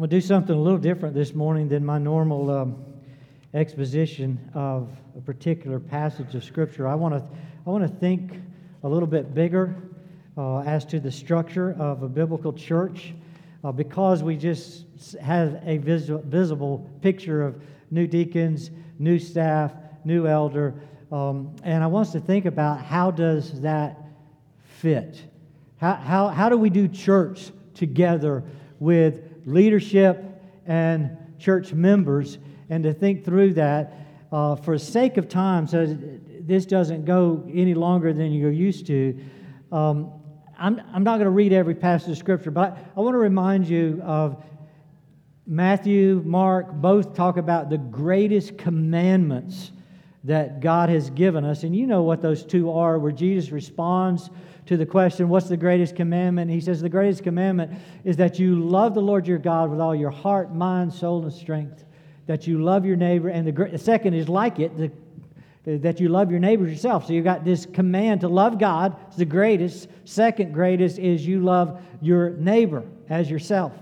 I'm going to do something a little different this morning than my normal exposition of a particular passage of Scripture. I want to think a little bit bigger as to the structure of a biblical church because we just have a visible picture of new deacons, new staff, new elder, and I want us to think about how does that fit? How do we do church together with leadership and church members, and to think through that for sake of time, so this doesn't go any longer than you're used to. I'm not going to read every passage of Scripture, but I want to remind you of Matthew, Mark, both talk about the greatest commandments that God has given us, and you know what those two are, where Jesus responds to the question, what's the greatest commandment? He says the greatest commandment is that you love the Lord your God with all your heart, mind, soul, and strength, that you love your neighbor, and the second is like it, that you love your neighbor yourself. So you've got this command to love God, it's the greatest. Second greatest is you love your neighbor as yourself.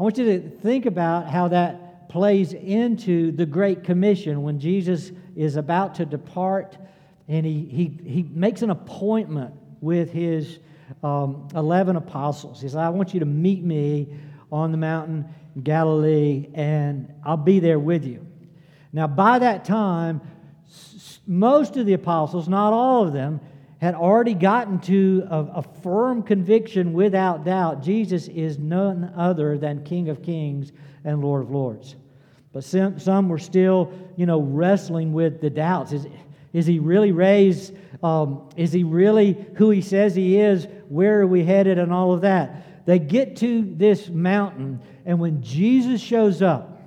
I want you to think about how that plays into the Great Commission when Jesus is about to depart, and he makes an appointment with his 11 apostles. He said, I want you to meet me on the mountain in Galilee, and I'll be there with you. Now, by that time, most of the apostles, not all of them, had already gotten to a firm conviction without doubt, Jesus is none other than King of Kings and Lord of Lords. But some were still, wrestling with the doubts. Is he really raised? Is he really who he says he is? Where are we headed and all of that? They get to this mountain, and when Jesus shows up,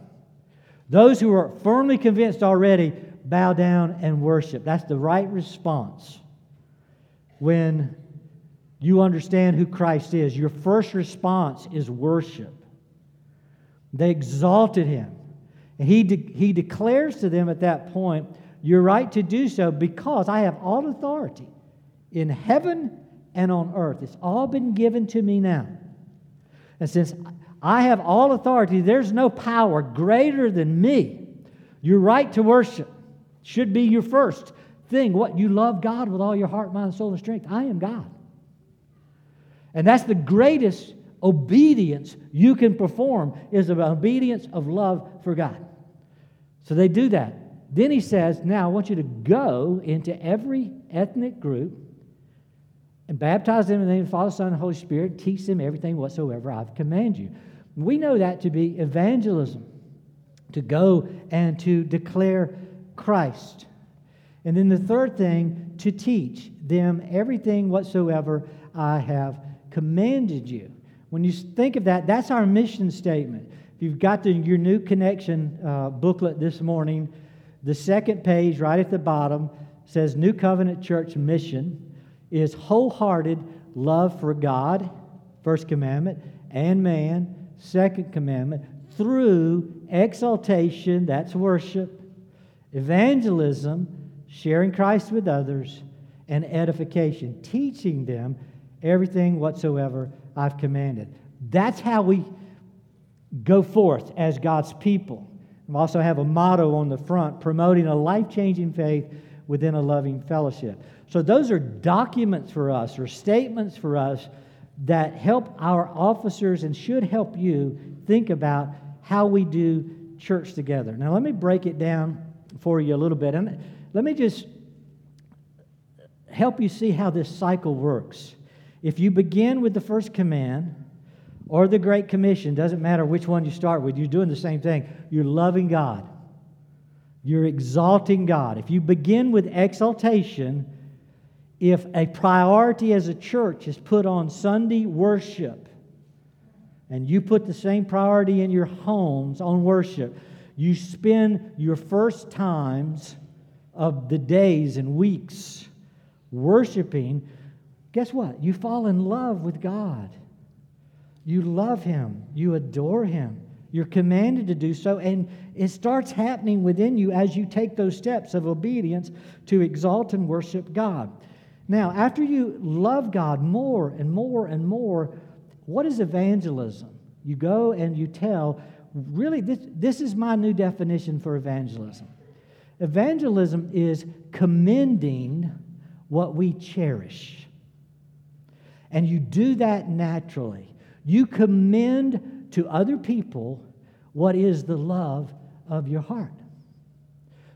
those who are firmly convinced already bow down and worship. That's the right response when you understand who Christ is. Your first response is worship. They exalted him. And he declares to them at that point, you're right to do so because I have all authority in heaven and on earth. It's all been given to me now. And since I have all authority, there's no power greater than me. Your right to worship should be your first thing. What, you love God with all your heart, mind, soul, and strength. I am God. And that's the greatest obedience you can perform, is the obedience of love for God. So they do that. Then he says, now I want you to go into every ethnic group and baptize them in the name of the Father, Son, and Holy Spirit, teach them everything whatsoever I've commanded you. We know that to be evangelism, to go and to declare Christ. And then the third thing, to teach them everything whatsoever I have commanded you. When you think of that, that's our mission statement. If you've got your New Connection booklet this morning, the second page, right at the bottom, says New Covenant Church mission is wholehearted love for God, first commandment, and man, second commandment, through exaltation, that's worship, evangelism, sharing Christ with others, and edification, teaching them everything whatsoever I've commanded. That's how we go forth as God's people. We also have a motto on the front, promoting a life-changing faith within a loving fellowship. So those are documents for us, or statements for us, that help our officers and should help you think about how we do church together. Now let me break it down for you a little bit, and let me just help you see how this cycle works. If you begin with the first command, or the Great Commission, doesn't matter which one you start with, you're doing the same thing. You're loving God. You're exalting God. If you begin with exaltation, if a priority as a church is put on Sunday worship, and you put the same priority in your homes on worship, you spend your first times of the days and weeks worshiping, guess what? You fall in love with God. You love Him. You adore Him. You're commanded to do so, and it starts happening within you as you take those steps of obedience to exalt and worship God. Now, after you love God more and more and more, what is evangelism? You go and you tell, really, this is my new definition for evangelism. Evangelism is commending what we cherish. And you do that naturally. You commend to other people what is the love of your heart.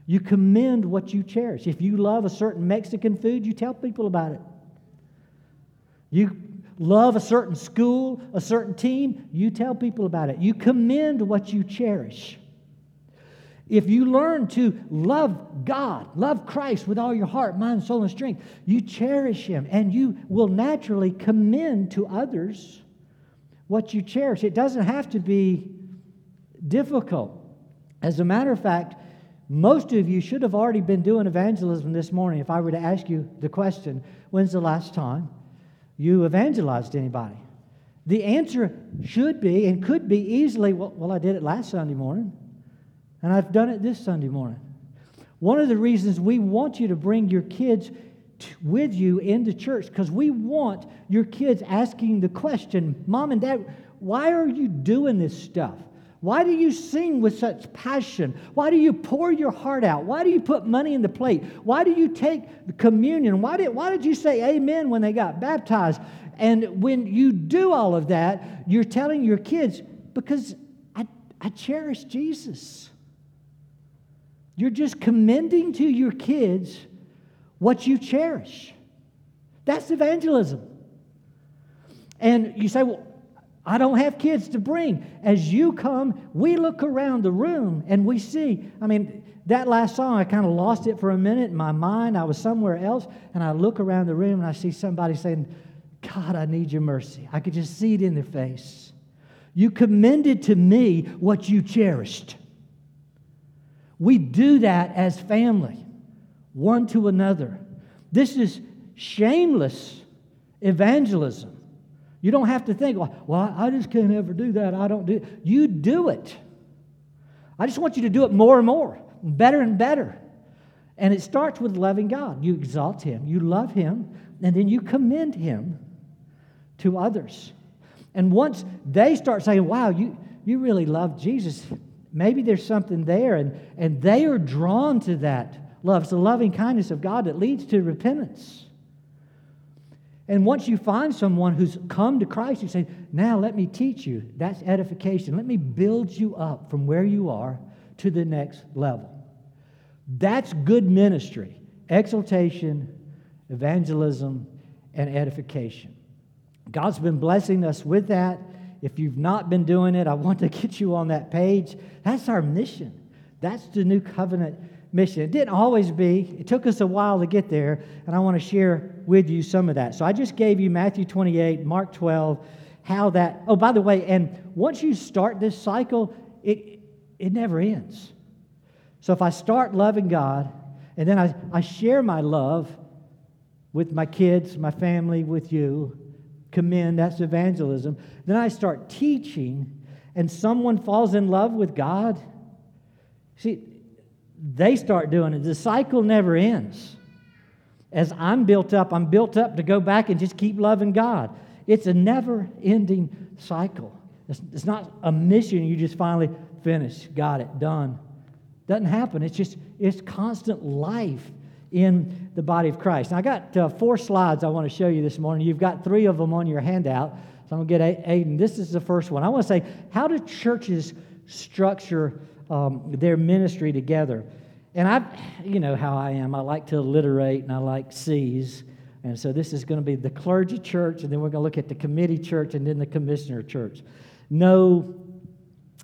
You commend what you cherish. If you love a certain Mexican food, you tell people about it. You love a certain school, a certain team, you tell people about it. You commend what you cherish. If you learn to love God, love Christ with all your heart, mind, soul, and strength, you cherish Him, and you will naturally commend to others what you cherish. It doesn't have to be difficult. As a matter of fact, most of you should have already been doing evangelism this morning if I were to ask you the question, when's the last time you evangelized anybody? The answer should be and could be easily, well, I did it last Sunday morning. And I've done it this Sunday morning. One of the reasons we want you to bring your kids with you into church, because we want your kids asking the question, Mom and Dad, why are you doing this stuff? Why do you sing with such passion? Why do you pour your heart out? Why do you put money in the plate? Why do you take communion? Why did you say amen when they got baptized? And when you do all of that, you're telling your kids, because I cherish Jesus. You're just commending to your kids what you cherish. That's evangelism. And you say, well, I don't have kids to bring. As you come, we look around the room and we see, that last song, I kind of lost it for a minute in my mind. I was somewhere else, and I look around the room and I see somebody saying, God, I need your mercy. I could just see it in their face. You commended to me what you cherished. We do that as family, one to another. This is shameless evangelism. You don't have to think, well, I just can't ever do that. I don't do it. You do it. I just want you to do it more and more, better and better. And it starts with loving God. You exalt Him, you love Him, and then you commend Him to others. And once they start saying, wow, you really love Jesus, maybe there's something there, and they are drawn to that love. It's the loving kindness of God that leads to repentance. And once you find someone who's come to Christ, you say, now let me teach you. That's edification. Let me build you up from where you are to the next level. That's good ministry. Exaltation, evangelism, and edification. God's been blessing us with that. If you've not been doing it, I want to get you on that page. That's our mission. That's the New Covenant mission. It didn't always be. It took us a while to get there, and I want to share with you some of that. So I just gave you Matthew 28, Mark 12, how that... Oh, by the way, and once you start this cycle, it never ends. So if I start loving God, and then I share my love with my kids, my family, with you, commend, that's evangelism. Then I start teaching, and someone falls in love with God. See, they start doing it. The cycle never ends. As I'm built up to go back and just keep loving God. It's a never-ending cycle. It's not a mission you just finally finish, got it, done. Doesn't happen. It's constant life in the body of Christ. Now, I got four slides I want to show you this morning. You've got three of them on your handout. So I'm going to get Aiden. This is the first one. I want to say, how do churches structure their ministry together? And you know how I am. I like to alliterate and I like C's. And so this is going to be the clergy church, and then we're going to look at the committee church and then the commissioner church. No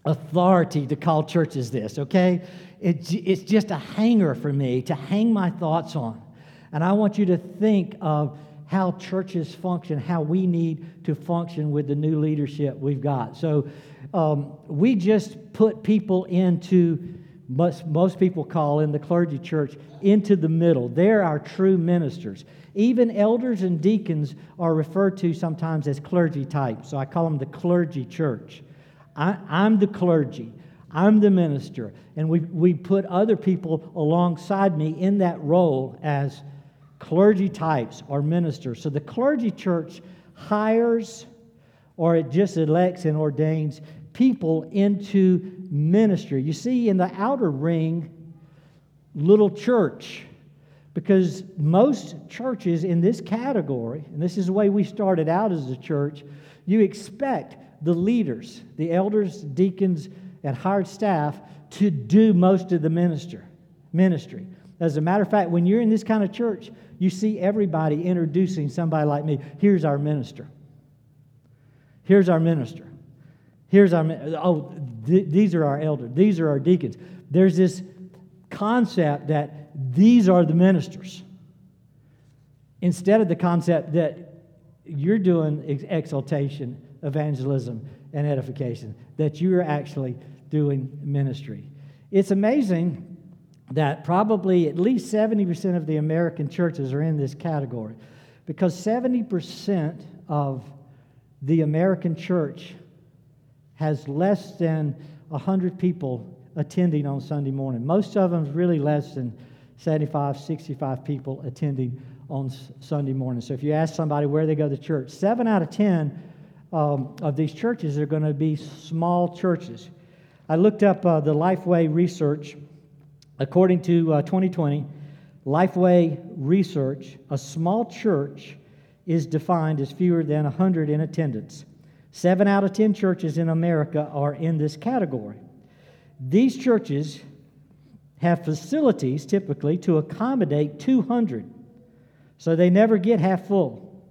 authority to call churches this, okay? It's just a hanger for me to hang my thoughts on. And I want you to think of how churches function, how we need to function with the new leadership we've got. So we just put people into, most people call in the clergy church, into the middle. They're our true ministers. Even elders and deacons are referred to sometimes as clergy types. So I call them the clergy church. I'm the clergy. I'm the minister, and we put other people alongside me in that role as clergy types or ministers. So the clergy church hires or it just elects and ordains people into ministry. You see, in the outer ring, little church. Because most churches in this category, and this is the way we started out as a church, you expect the leaders, the elders, deacons, and hired staff to do most of the ministry. As a matter of fact, when you're in this kind of church, you see everybody introducing somebody like me. Here's our minister. Here's our minister. Here's our, these are our elders. These are our deacons. There's this concept that these are the ministers, instead of the concept that you're doing exaltation, evangelism, and edification, that you're actually doing ministry. It's amazing that probably at least 70% of the American churches are in this category, because 70% of the American church has less than 100 people attending on Sunday morning. Most of them really less than 75, 65 people attending on Sunday morning. So if you ask somebody where they go to church, 7 out of 10 of these churches are going to be small churches. I looked up the Lifeway research. According to 2020, Lifeway research, a small church is defined as fewer than 100 in attendance. 7 out of 10 churches in America are in this category. These churches have facilities, typically, to accommodate 200. So they never get half full.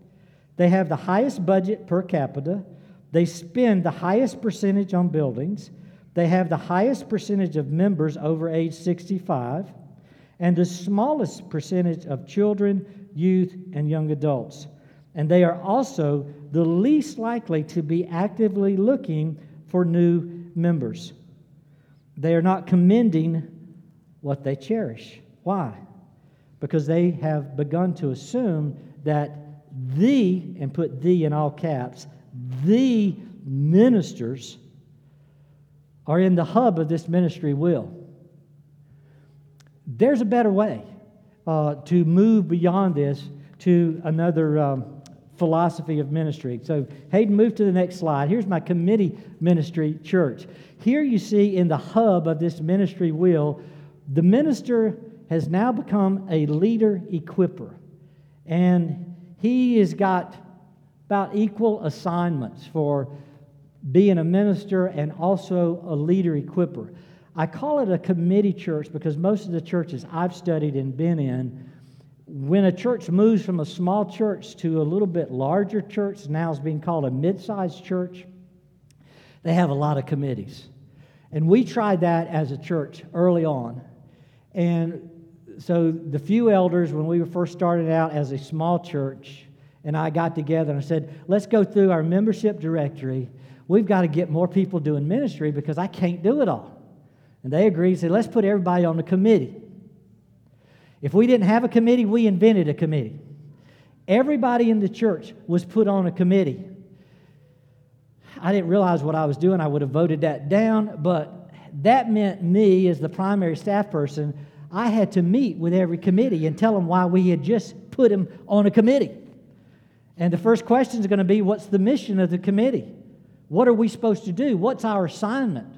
They have the highest budget per capita. They spend the highest percentage on buildings. They have the highest percentage of members over age 65. And the smallest percentage of children, youth, and young adults. And they are also the least likely to be actively looking for new members. They are not commending what they cherish. Why? Because they have begun to assume that the, and put the in all caps, the ministers are in the hub of this ministry wheel. There's a better way to move beyond this to another philosophy of ministry. So Hayden, move to the next slide. Here's my committee ministry church. Here you see in the hub of this ministry wheel, the minister has now become a leader equipper, and he has got about equal assignments for being a minister and also a leader equipper. I call it a committee church because most of the churches I've studied and been in, when a church moves from a small church to a little bit larger church, now it's being called a mid-sized church, they have a lot of committees. And we tried that as a church early on. And so the few elders, when we were first started out as a small church, and I got together and I said, let's go through our membership directory. We've got to get more people doing ministry because I can't do it all. And they agreed, said, let's put everybody on the committee. If we didn't have a committee, we invented a committee. Everybody in the church was put on a committee. I didn't realize what I was doing. I would have voted that down, but that meant me as the primary staff person, I had to meet with every committee and tell them why we had just put them on a committee. And the first question is going to be, what's the mission of the committee? What are we supposed to do? What's our assignment?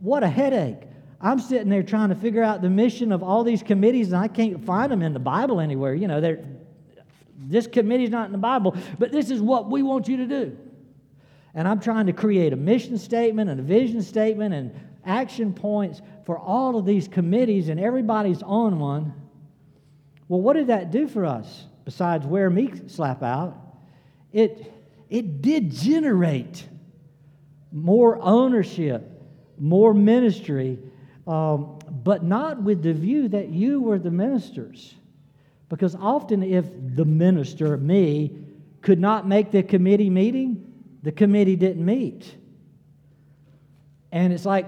What a headache. I'm sitting there trying to figure out the mission of all these committees, and I can't find them in the Bible anywhere. You know, this committee's not in the Bible, but this is what we want you to do. And I'm trying to create a mission statement and a vision statement and action points for all of these committees, and everybody's on one. Well, what did that do for us besides wear me slap out? It did generate more ownership, more ministry, but not with the view that you were the ministers. Because often if the minister, me, could not make the committee meeting, the committee didn't meet. And it's like,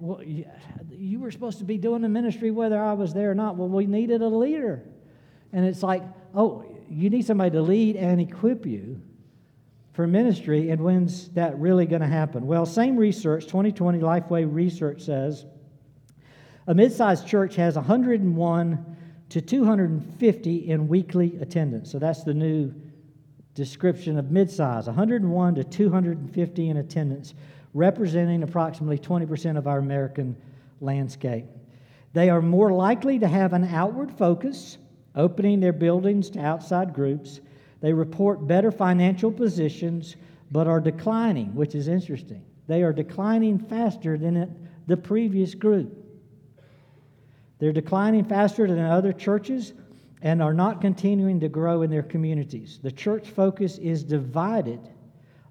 well, you were supposed to be doing the ministry whether I was there or not. Well, we needed a leader. And it's like, oh, you need somebody to lead and equip you for ministry. And when's that really going to happen? Well, same research, 2020 Lifeway research says a mid-sized church has 101 to 250 in weekly attendance. So that's the new description of midsize, 101 to 250 in attendance, representing approximately 20% of our American landscape. They are more likely to have an outward focus, opening their buildings to outside groups. They report better financial positions, but are declining, which is interesting. They are declining faster than the previous group. They're declining faster than other churches and are not continuing to grow in their communities. The church focus is divided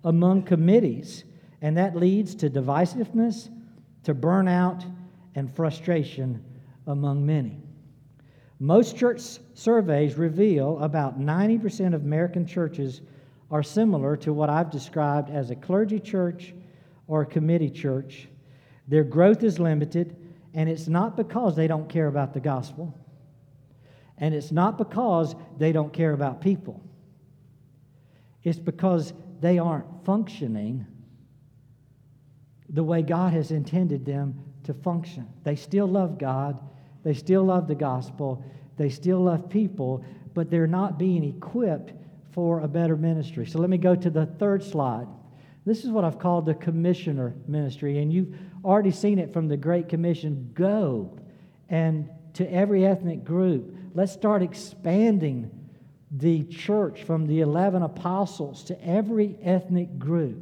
among committees, and that leads to divisiveness, to burnout, and frustration among many. Most church surveys reveal about 90% of American churches are similar to what I've described as a clergy church or a committee church. Their growth is limited, and it's not because they don't care about the gospel, and it's not because they don't care about people. It's because they aren't functioning the way God has intended them to function. They still love God. They still love the gospel. They still love people, but they're not being equipped for a better ministry. So let me go to the third slide. This is what I've called the commissioner ministry, and you've already seen it from the Great Commission. Go and to every ethnic group. Let's start expanding the church from the 11 apostles to every ethnic group.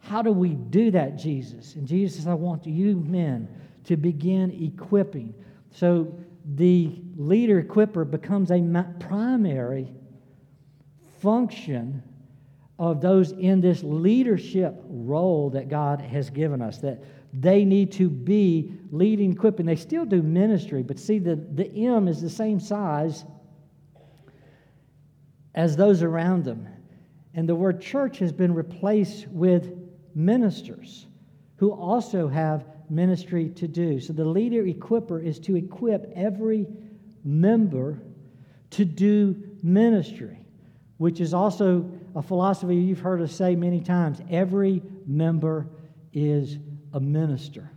How do we do that, Jesus? And Jesus says, I want you men to begin equipping. So the leader equipper becomes a primary function of those in this leadership role that God has given us, that they need to be leading, equipping. They still do ministry, but see, the M is the same size as those around them. And the word church has been replaced with ministers who also have ministry to do. So the leader equipper is to equip every member to do ministry, which is also a philosophy you've heard us say many times. Every member is a minister.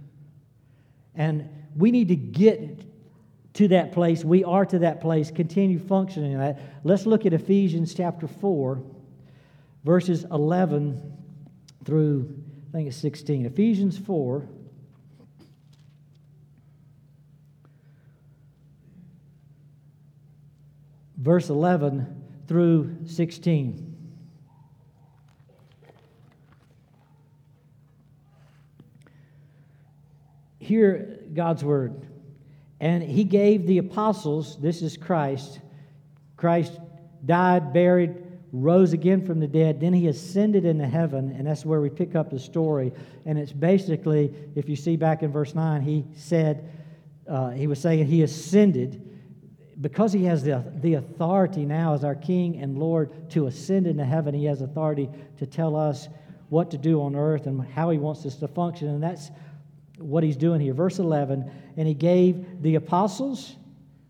And we need to get to that place. We are to that place. Continue functioning in that. Let's look at Ephesians chapter 4, verses 11 through, I think it's 16. Ephesians 4, verse 11 through 16. Hear God's word. And he gave the apostles, this is Christ. Christ died, buried, rose again from the dead. Then he ascended into heaven, and that's where we pick up the story. And it's basically, if you see back in verse 9, he said, he was saying he ascended because he has the authority now as our King and Lord to ascend into heaven. He has authority to tell us what to do on earth and how he wants us to function. And that's what he's doing here. Verse 11, and he gave the apostles,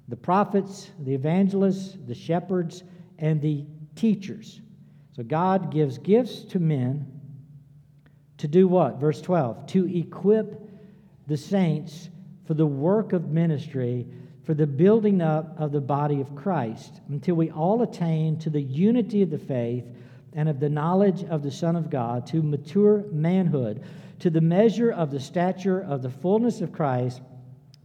the prophets, the evangelists, the shepherds, and the teachers. So God gives gifts to men to do what? Verse 12, to equip the saints for the work of ministry, for the building up of the body of Christ, until we all attain to the unity of the faith and of the knowledge of the Son of God, to mature manhood, to the measure of the stature of the fullness of Christ,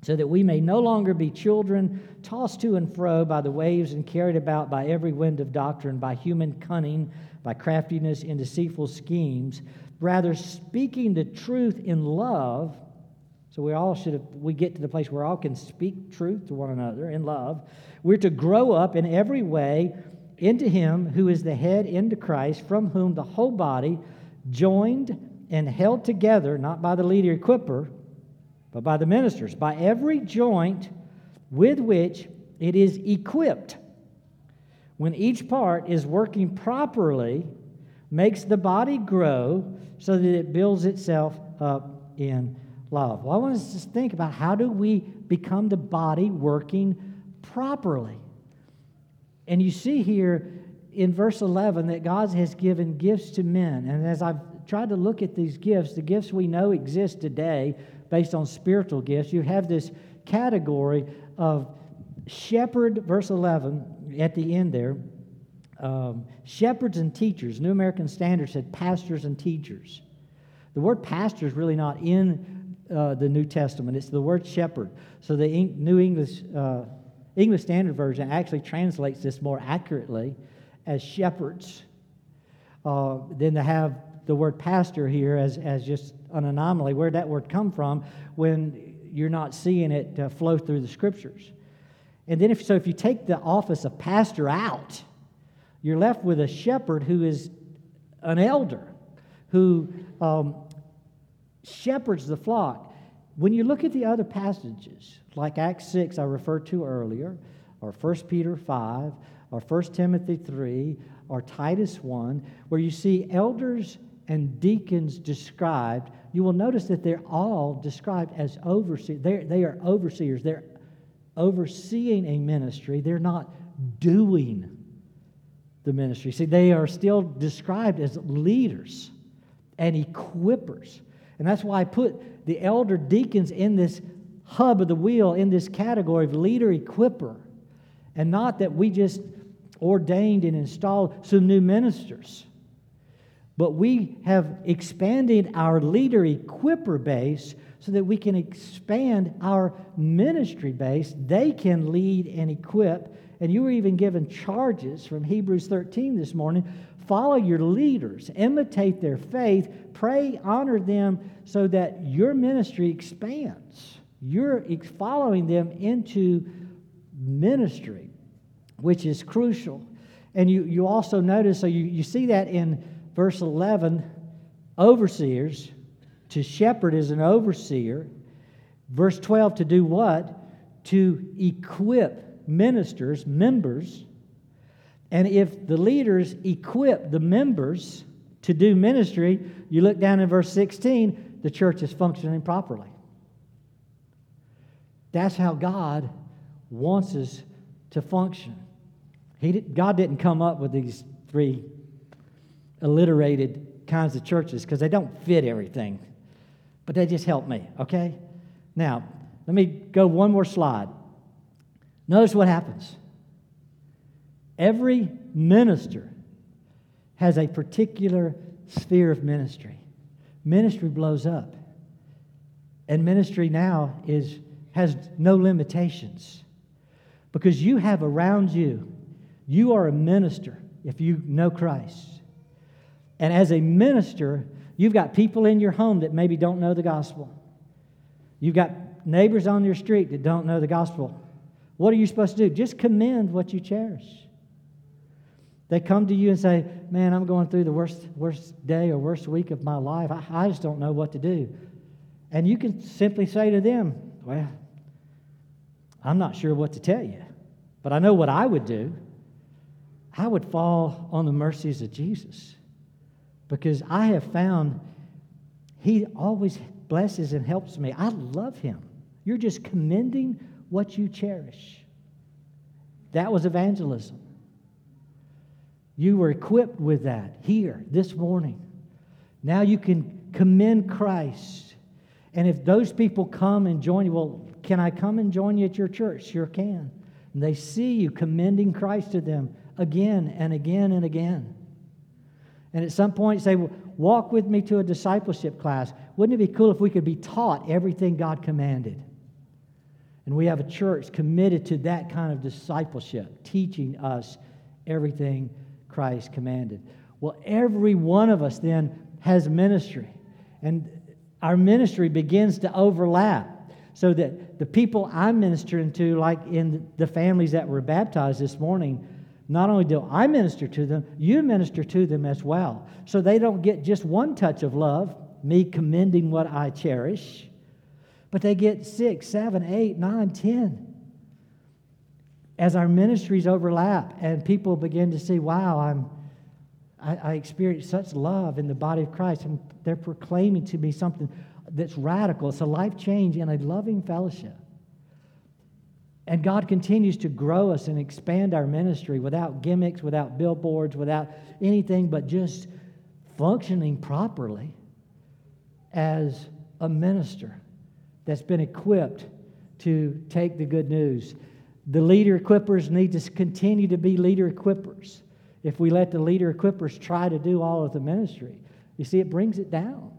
so that we may no longer be children tossed to and fro by the waves and carried about by every wind of doctrine, by human cunning, by craftiness in deceitful schemes, rather speaking the truth in love. So we get to the place where all can speak truth to one another in love. We're to grow up in every way into him who is the head, into Christ, from whom the whole body, joined and held together, not by the leader equipper, but by the ministers, by every joint with which it is equipped, when each part is working properly, makes the body grow so that it builds itself up in love. Well, I want us to think about, how do we become the body working properly? And you see here in verse 11 that God has given gifts to men. And as I've tried to look at these gifts, the gifts we know exist today based on spiritual gifts, you have this category of shepherd, verse 11, at the end there, Shepherds and teachers. New American Standard said pastors and teachers. The word pastor is really not in the New Testament. It's the word shepherd. So the New English Standard Version actually translates this more accurately as shepherds than to have the word pastor here as just an anomaly. Where'd that word come from when you're not seeing it flow through the Scriptures? And then if you take the office of pastor out, you're left with a shepherd who is an elder, who shepherds the flock. When you look at the other passages, like Acts 6 I referred to earlier, or 1 Peter 5, or 1 Timothy 3, or Titus 1, where you see elders and deacons described, you will notice that they're all described as overseers. They are overseers. They're overseeing a ministry. They're not doing the ministry. See, they are still described as leaders and equippers. And that's why I put the elder deacons in this hub of the wheel, in this category of leader equipper, and not that we just ordained and installed some new ministers. But we have expanded our leader equipper base so that we can expand our ministry base. They can lead and equip. And you were even given charges from Hebrews 13 this morning. Follow your leaders, imitate their faith, pray, honor them so that your ministry expands. You're following them into ministry, which is crucial. And you also notice, so you see that in verse 11, overseers, to shepherd is an overseer. Verse 12, to do what? To equip ministers, members. And if the leaders equip the members to do ministry, you look down in verse 16, the church is functioning properly. That's how God wants us to function. God didn't come up with these three alliterated kinds of churches because they don't fit everything. But they just help me, okay? Now, let me go one more slide. Notice what happens. Every minister has a particular sphere of ministry. Ministry blows up. And ministry now has no limitations. Because you have around you, you are a minister if you know Christ. And as a minister, you've got people in your home that maybe don't know the gospel. You've got neighbors on your street that don't know the gospel. What are you supposed to do? Just commend what you cherish. They come to you and say, man, I'm going through the worst day or worst week of my life. I just don't know what to do. And you can simply say to them, well, I'm not sure what to tell you, but I know what I would do. I would fall on the mercies of Jesus because I have found He always blesses and helps me. I love Him. You're just commending what you cherish. That was evangelism. You were equipped with that here this morning. Now you can commend Christ. And if those people come and join you, well, can I come and join you at your church? Sure can. And they see you commending Christ to them again and again and again. And at some point say, walk with me to a discipleship class. Wouldn't it be cool if we could be taught everything God commanded? And we have a church committed to that kind of discipleship, teaching us everything Christ commanded. Well, every one of us then has ministry, and our ministry begins to overlap so that the people I'm ministering to, like in the families that were baptized this morning, not only do I minister to them, you minister to them as well. So they don't get just one touch of love, me commending what I cherish, but they get 6, 7, 8, 9, 10. As our ministries overlap and people begin to see, wow, I experience such love in the body of Christ, and they're proclaiming to me something that's radical. It's a life change in a loving fellowship. And God continues to grow us and expand our ministry without gimmicks, without billboards, without anything, but just functioning properly as a minister that's been equipped to take the good news. The leader equippers need to continue to be leader equippers. if we let the leader equippers try to do all of the ministry. You see, it brings it down.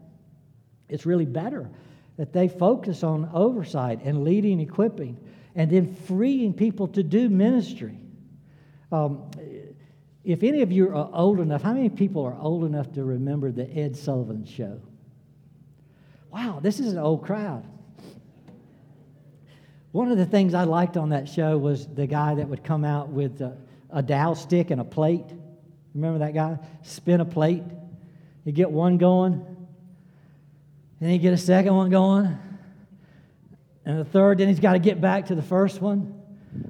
It's really better that they focus on oversight and leading, equipping, and then freeing people to do ministry. If any of you are old enough, how many people are old enough to remember the Ed Sullivan Show? Wow, this is an old crowd. One of the things I liked on that show was the guy that would come out with a dowel stick and a plate. Remember that guy? Spin a plate. He'd get one going, then he'd get a second one going, and the third, then he's got to get back to the first one.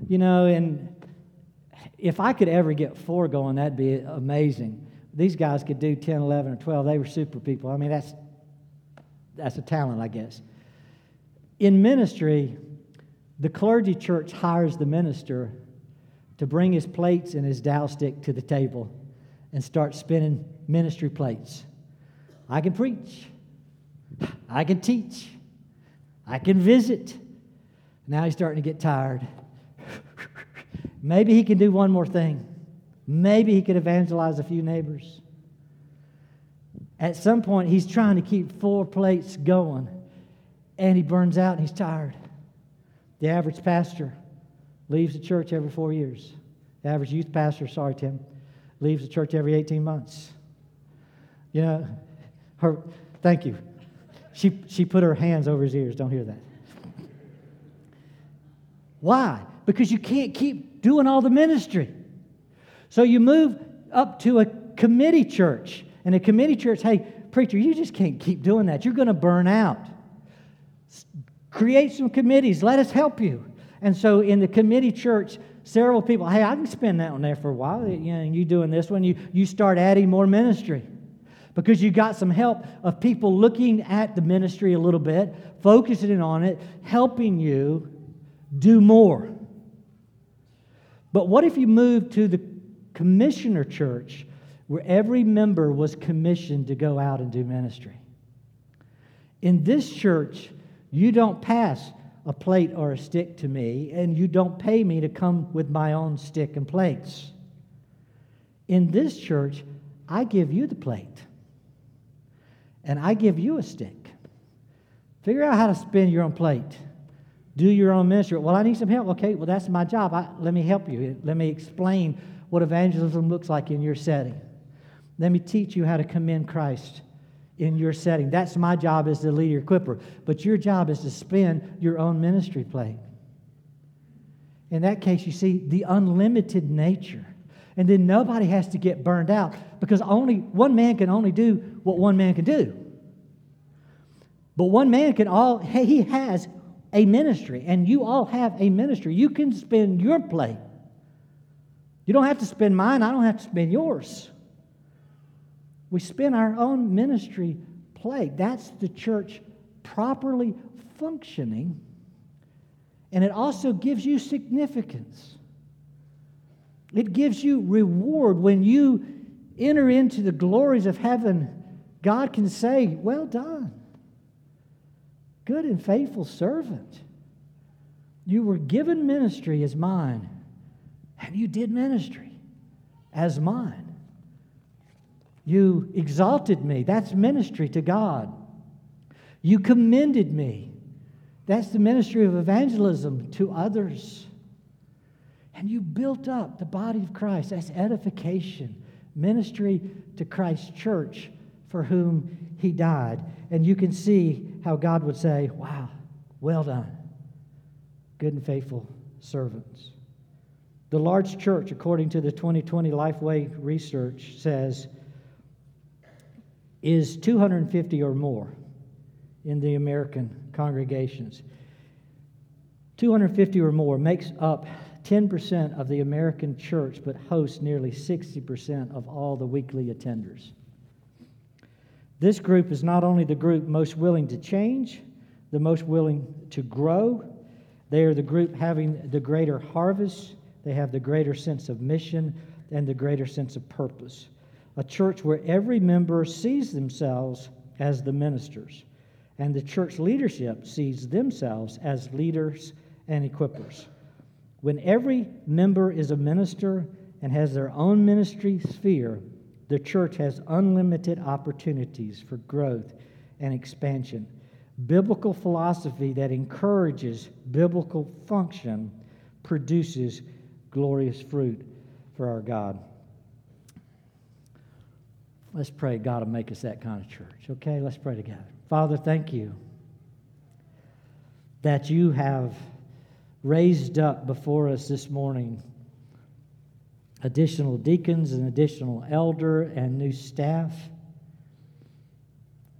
You know, and if I could ever get four going, that'd be amazing. These guys could do 10, 11, or 12. They were super people. I mean, that's a talent, I guess. In ministry, the clergy church hires the minister to bring his plates and his dowel stick to the table and start spinning ministry plates. I can preach. I can teach. I can visit. Now he's starting to get tired. Maybe he can do one more thing. Maybe he could evangelize a few neighbors. At some point, he's trying to keep four plates going, and he burns out and he's tired. The average pastor leaves the church every 4 years. The average youth pastor, sorry, Tim, leaves the church every 18 months. You know, her, thank you. She put her hands over his ears. Don't hear that. Why? Because you can't keep doing all the ministry. So you move up to a committee church. And a committee church, hey, preacher, you just can't keep doing that. You're going to burn out. Create some committees. Let us help you. And so in the committee church, several people, hey, I can spend that one there for a while. You know, you doing this one, you start adding more ministry. Because you got some help of people looking at the ministry a little bit, focusing on it, helping you do more. But what if you moved to the commissioner church where every member was commissioned to go out and do ministry? In this church, you don't pass a plate or a stick to me, and you don't pay me to come with my own stick and plates. In this church, I give you the plate. And I give you a stick. Figure out how to spin your own plate. Do your own ministry. Well, I need some help. Okay, well, that's my job. Let me help you. Let me explain what evangelism looks like in your setting. Let me teach you how to commend Christ in your setting. That's my job as the leader equipper. But your job is to spin your own ministry plate. In that case, you see the unlimited nature. And then nobody has to get burned out because only one man can only do what one man can do. But one man can all, he has a ministry, and you all have a ministry. You can spend your plate. You don't have to spend mine. I don't have to spend yours. We spend our own ministry plate. That's the church properly functioning, and it also gives you significance. It gives you reward. When you enter into the glories of heaven, God can say, well done, good and faithful servant. You were given ministry as mine, and you did ministry as mine. You exalted me. That's ministry to God. You commended me. That's the ministry of evangelism to others. And you built up the body of Christ. That's edification, ministry to Christ's church for whom he died. And you can see how God would say, wow, well done, good and faithful servants. The large church, according to the 2020 Lifeway research, says, is 250 or more in the American congregations. 250 or more makes up 10% of the American church, but hosts nearly 60% of all the weekly attenders. This group is not only the group most willing to change, the most willing to grow. They are the group having the greater harvest. They have the greater sense of mission and the greater sense of purpose. A church where every member sees themselves as the ministers, and the church leadership sees themselves as leaders and equippers. When every member is a minister and has their own ministry sphere, the church has unlimited opportunities for growth and expansion. Biblical philosophy that encourages biblical function produces glorious fruit for our God. Let's pray God will make us that kind of church, okay? Let's pray together. Father, thank you that you have raised up before us this morning additional deacons, an additional elder, and new staff.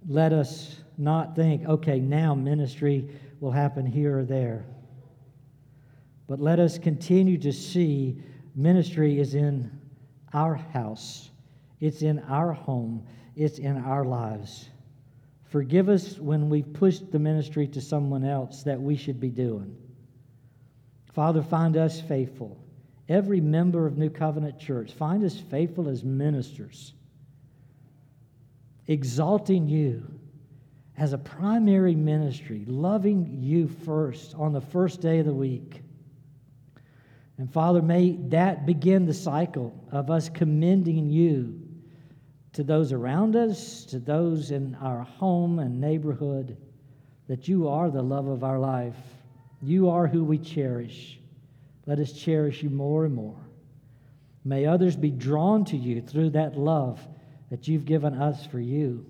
Let us not think, okay, now ministry will happen here or there. But let us continue to see ministry is in our house. It's in our home. It's in our lives. Forgive us when we've pushed the ministry to someone else that we should be doing. Father, find us faithful. Every member of New Covenant Church, find us faithful as ministers, exalting you as a primary ministry, loving you first on the first day of the week. And Father, may that begin the cycle of us commending you to those around us, to those in our home and neighborhood, that you are the love of our life. You are who we cherish. Let us cherish you more and more. May others be drawn to you through that love that you've given us for you.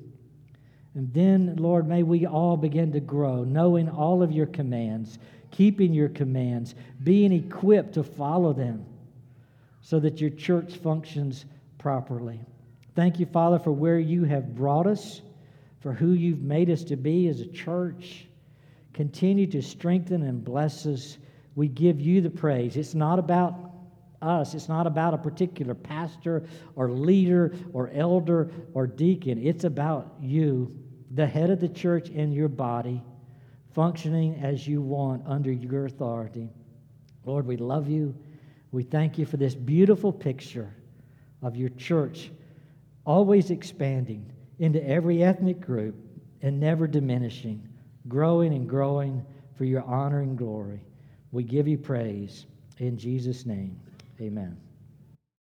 And then, Lord, may we all begin to grow, knowing all of your commands, keeping your commands, being equipped to follow them so that your church functions properly. Thank you, Father, for where you have brought us, for who you've made us to be as a church. Continue to strengthen and bless us. We give you the praise. It's not about us. It's not about a particular pastor or leader or elder or deacon. It's about you, the head of the church and your body, functioning as you want under your authority. Lord, we love you. We thank you for this beautiful picture of your church, always expanding into every ethnic group and never diminishing, growing and growing for your honor and glory. We give you praise in Jesus' name. Amen.